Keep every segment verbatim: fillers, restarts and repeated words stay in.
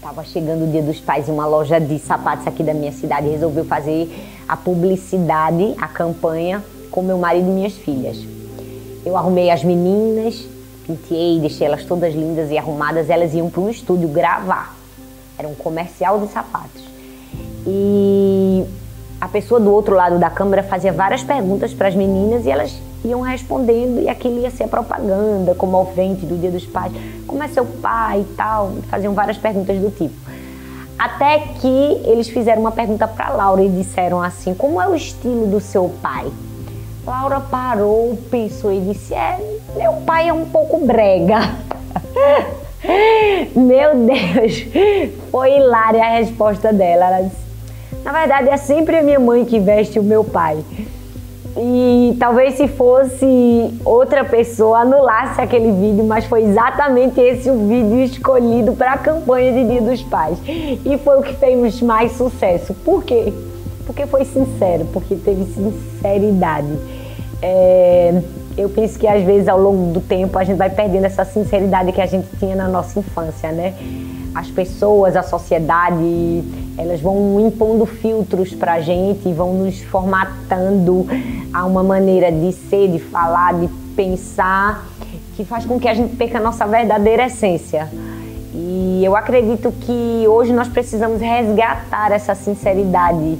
Tava chegando o Dia dos Pais e uma loja de sapatos aqui da minha cidade resolveu fazer a publicidade, a campanha, com meu marido e minhas filhas. Eu arrumei as meninas, penteei, deixei elas todas lindas e arrumadas, elas iam para um estúdio gravar. Era um comercial de sapatos. E a pessoa do outro lado da câmera fazia várias perguntas para as meninas e elas iam respondendo, e aquilo ia ser a propaganda, como ao frente do Dia dos Pais, como é seu pai e tal, faziam várias perguntas do tipo. Até que eles fizeram uma pergunta para Laura e disseram assim: como é o estilo do seu pai? Laura parou, pensou e disse: é, meu pai é um pouco brega. Meu Deus, foi hilária a resposta dela. Ela disse: na verdade, é sempre a minha mãe que veste o meu pai. E talvez se fosse outra pessoa anulasse aquele vídeo, mas foi exatamente esse o vídeo escolhido para a campanha de Dia dos Pais. E foi o que fez mais sucesso. Por quê? Porque foi sincero, porque teve sinceridade. É, eu penso que às vezes ao longo do tempo a gente vai perdendo essa sinceridade que a gente tinha na nossa infância, né? As pessoas, a sociedade, elas vão impondo filtros pra gente e vão nos formatando a uma maneira de ser, de falar, de pensar, que faz com que a gente perca a nossa verdadeira essência. E eu acredito que hoje nós precisamos resgatar essa sinceridade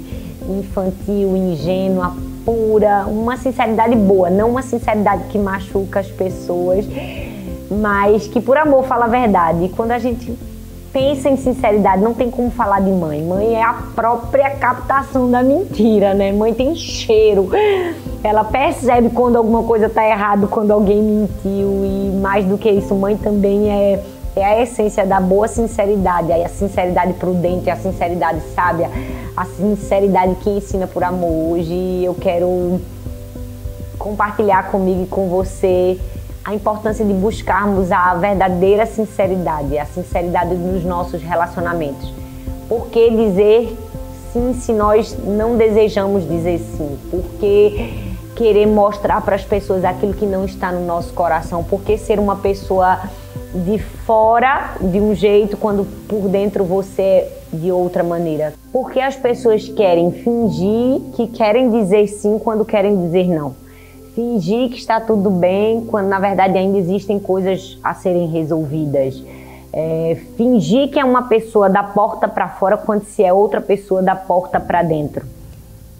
infantil, ingênua, pura, uma sinceridade boa, não uma sinceridade que machuca as pessoas, mas que por amor fala a verdade. E quando a gente pensa em sinceridade, não tem como falar de mãe. Mãe é a própria captação da mentira, né? Mãe tem cheiro. Ela percebe quando alguma coisa tá errada, quando alguém mentiu. E mais do que isso, mãe também é, é a essência da boa sinceridade. É a sinceridade prudente, é a sinceridade sábia, a sinceridade que ensina por amor. Hoje eu quero compartilhar comigo e com você a importância de buscarmos a verdadeira sinceridade, a sinceridade nos nossos relacionamentos. Por que dizer sim se nós não desejamos dizer sim? Por que querer mostrar para as pessoas aquilo que não está no nosso coração? Por que ser uma pessoa de fora de um jeito quando por dentro você é de outra maneira? Por que as pessoas querem fingir que querem dizer sim quando querem dizer não? Fingir que está tudo bem, quando na verdade ainda existem coisas a serem resolvidas. É, fingir que é uma pessoa da porta para fora, quando se é outra pessoa da porta para dentro.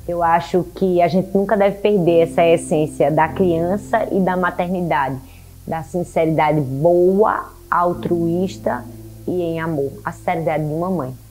Eu acho que a gente nunca deve perder essa essência da criança e da maternidade, da sinceridade boa, altruísta e em amor. A sinceridade de uma mãe.